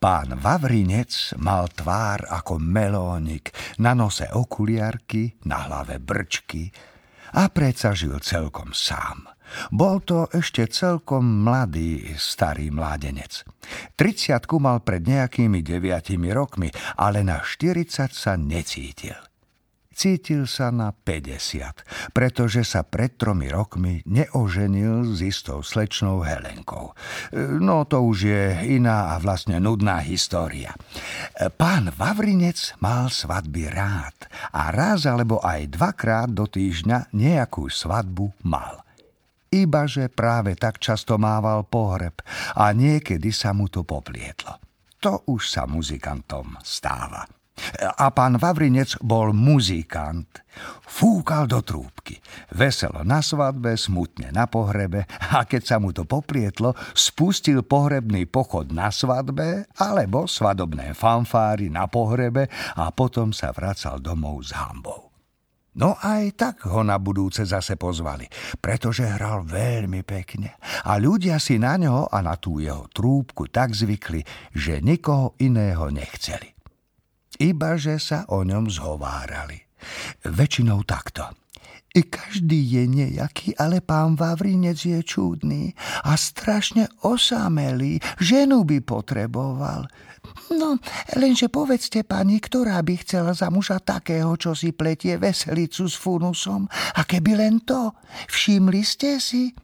Pán Vavrinec mal tvár ako melónik, na nose okuliarky, na hlave brčky a predsa žil celkom sám. Bol to ešte celkom mladý, starý mládenec. 30-ku mal pred nejakými 9 rokmi, ale na 40 sa necítil. Cítil sa na 50, pretože sa pred 3 rokmi neoženil s istou slečnou Helenkou. No to už je iná a vlastne nudná história. Pán Vavrinec mal svadby rád a raz alebo aj 2-krát do týždňa nejakú svadbu mal. Ibaže práve tak často mával pohreb a niekedy sa mu to poplietlo. To už sa muzikantom stáva. A pán Vavrinec bol muzikant. Fúkal do trúbky. Veselo na svadbe, smutne na pohrebe. A keď sa mu to poplietlo, spustil pohrebný pochod na svadbe alebo svadobné fanfáry na pohrebe a potom sa vracal domov s hanbou. No aj tak ho na budúce zase pozvali, pretože hral veľmi pekne a ľudia si na ňoho a na tú jeho trúbku tak zvykli, že nikoho iného nechceli. Ibaže sa o ňom zhovárali. Väčšinou takto. I každý je nejaký, ale pán Vavrinec je čudný a strašne osamelý. Ženu by potreboval. No, lenže povedzte pani, ktorá by chcela za muža takého, čo si pletie veselicu s funusom. A keby len to, všimli ste si?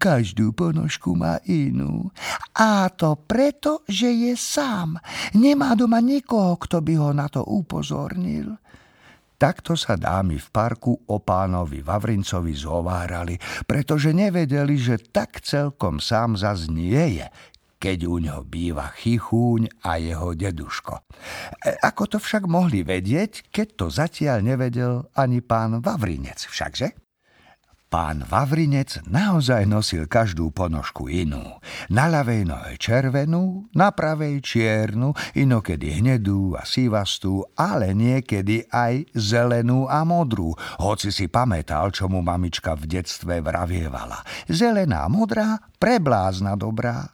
Každú ponožku má inú. A to preto, že je sám. Nemá doma nikoho, kto by ho na to upozornil. Takto sa dámy v parku o pánovi Vavrincovi zhovárali, pretože nevedeli, že tak celkom sám zas nie je, keď u ňo býva Chichúň a jeho deduško. Ako to však mohli vedieť, keď to zatiaľ nevedel ani pán Vavrinec, všakže? Pán Vavrinec naozaj nosil každú ponožku inú. Na ľavej nohe červenú, na pravej čiernu, inokedy hnedú a sivastú, ale niekedy aj zelenú a modrú, hoci si pamätal, čo mu mamička v detstve vravievala. Zelená modrá, preblázna dobrá.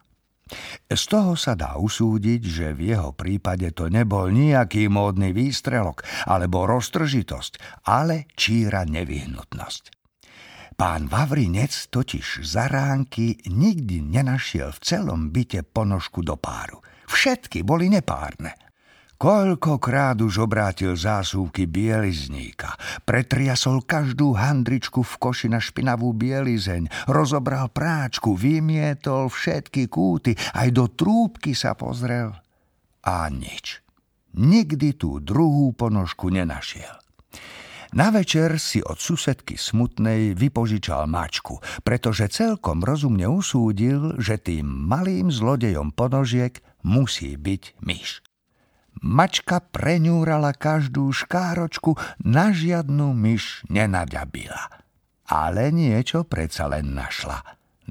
Z toho sa dá usúdiť, že v jeho prípade to nebol nejaký módny výstrelok alebo roztržitosť, ale číra nevyhnutnosť. Pán Vavrinec totiž za ránky nikdy nenašiel v celom byte ponožku do páru. Všetky boli nepárne. Koľkokrát už obrátil zásuvky bielizníka, pretriasol každú handričku v koši na špinavú bielizeň, rozobral práčku, vymietol všetky kúty, aj do trúbky sa pozrel a nič. Nikdy tú druhú ponožku nenašiel. Na večer si od susedky smutnej vypožičal mačku, pretože celkom rozumne usúdil, že tým malým zlodejom ponožiek musí byť myš. Mačka preňúrala každú škáročku, na žiadnu myš nenaďabila. Ale niečo predsa len našla.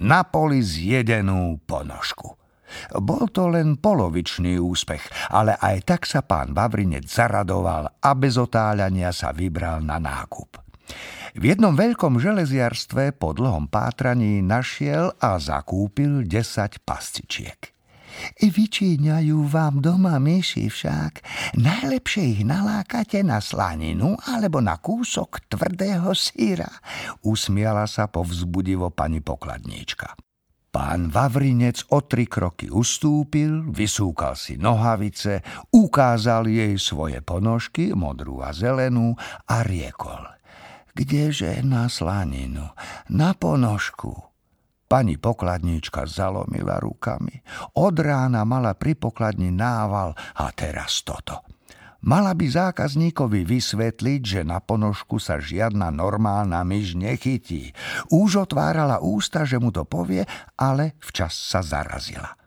Na poli zjedenú ponožku. Bol to len polovičný úspech, ale aj tak sa pán Vavrinec zaradoval a bez otáľania sa vybral na nákup. V jednom veľkom železiarstve po dlhom pátraní našiel a zakúpil 10 pastičiek. Vyčíňajú vám doma myši však. Najlepšie ich nalákate na slaninu alebo na kúsok tvrdého syra, usmiala sa povzbudivo pani pokladníčka. Pán Vavrinec o 3 kroky ustúpil, vysúkal si nohavice, ukázal jej svoje ponožky, modrú a zelenú, a riekol: Kdeže na slaninu? Na ponožku. Pani pokladníčka zalomila rukami. Od rána mala pri pokladni nával a teraz toto. Mala by zákazníkovi vysvetliť, že na ponožku sa žiadna normálna myš nechytí. Už otvárala ústa, že mu to povie, ale včas sa zarazila.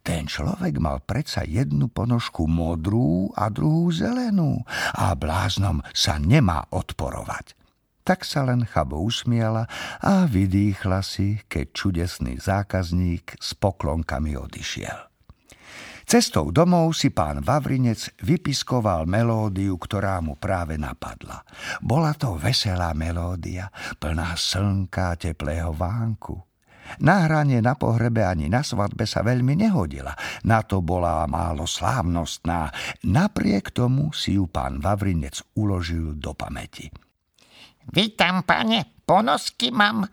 Ten človek mal predsa jednu ponožku modrú a druhú zelenú a bláznom sa nemá odporovať. Tak sa len chabo usmiala a vydýchla si, keď čudesný zákazník s poklonkami odišiel. Cestou domov si pán Vavrinec vypiskoval melódiu, ktorá mu práve napadla. Bola to veselá melódia, plná slnka a teplého vánku. Na hranie, na pohrebe ani na svadbe sa veľmi nehodila. Na to bola málo slávnostná. Napriek tomu si ju pán Vavrinec uložil do pamäti. Vítam, pane, ponosky mám,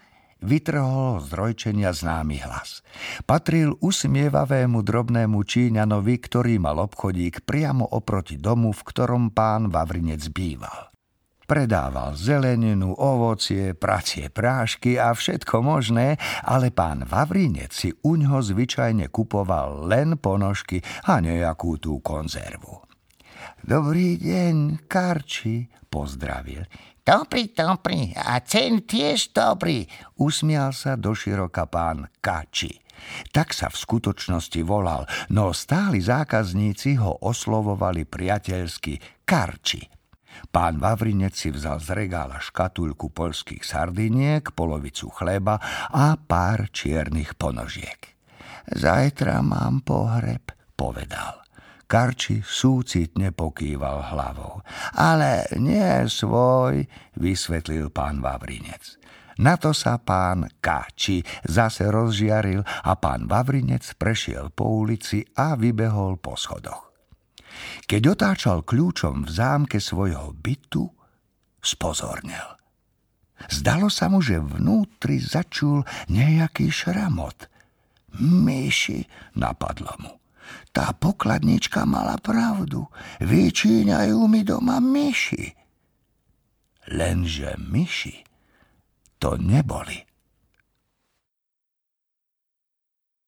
vytrhol z rojčenia známy hlas. Patril usmievavému drobnému Číňanovi, ktorý mal obchodík priamo oproti domu, v ktorom pán Vavrinec býval. Predával zeleninu, ovocie, pracie prášky a všetko možné, ale pán Vavrinec si uňho zvyčajne kupoval len ponožky a nejakú tú konzervu. Dobrý deň, Karči, pozdravil. Dobrý, a cen tiež dobrý, usmial sa doširoka pán Káči. Tak sa v skutočnosti volal, no stáli zákazníci ho oslovovali priateľsky Karči. Pán Vavrinec si vzal z regála škatulku poľských sardiniek, polovicu chleba a pár čiernych ponožiek. Zajtra mám pohreb, povedal. Karči súcitne pokýval hlavou. Ale nie svoj, vysvetlil pán Vavrinec. Na to sa pán Káči zase rozžiaril a pán Vavrinec prešiel po ulici a vybehol po schodoch. Keď otáčal kľúčom v zámke svojho bytu, spozornel. Zdalo sa mu, že vnútri začul nejaký šramot. Myši, napadlo mu. Tá pokladnička mala pravdu. Vyčíňajú mi doma myši. Lenže myši to neboli